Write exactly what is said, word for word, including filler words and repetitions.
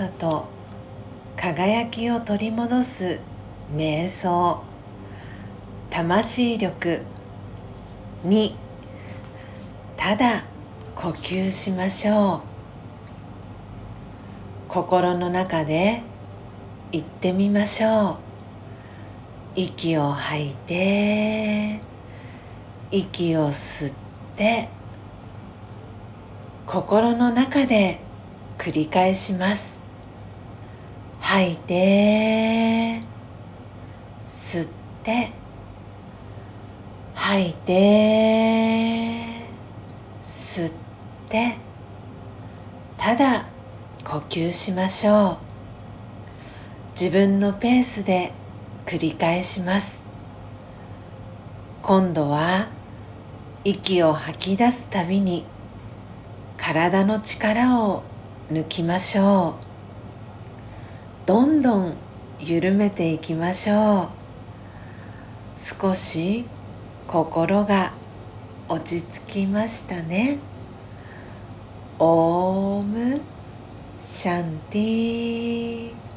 さと輝きを取り戻す瞑想、魂力にただ呼吸しましょう。心の中で言ってみましょう。息を吐いて、息を吸って、心の中で繰り返します。吐いて、吸って、吐いて、吸って、ただ呼吸しましょう。自分のペースで繰り返します。今度は息を吐き出すたびに体の力を抜きましょう。どんどん緩めていきましょう。少し心が落ち着きましたね。オームシャンティー。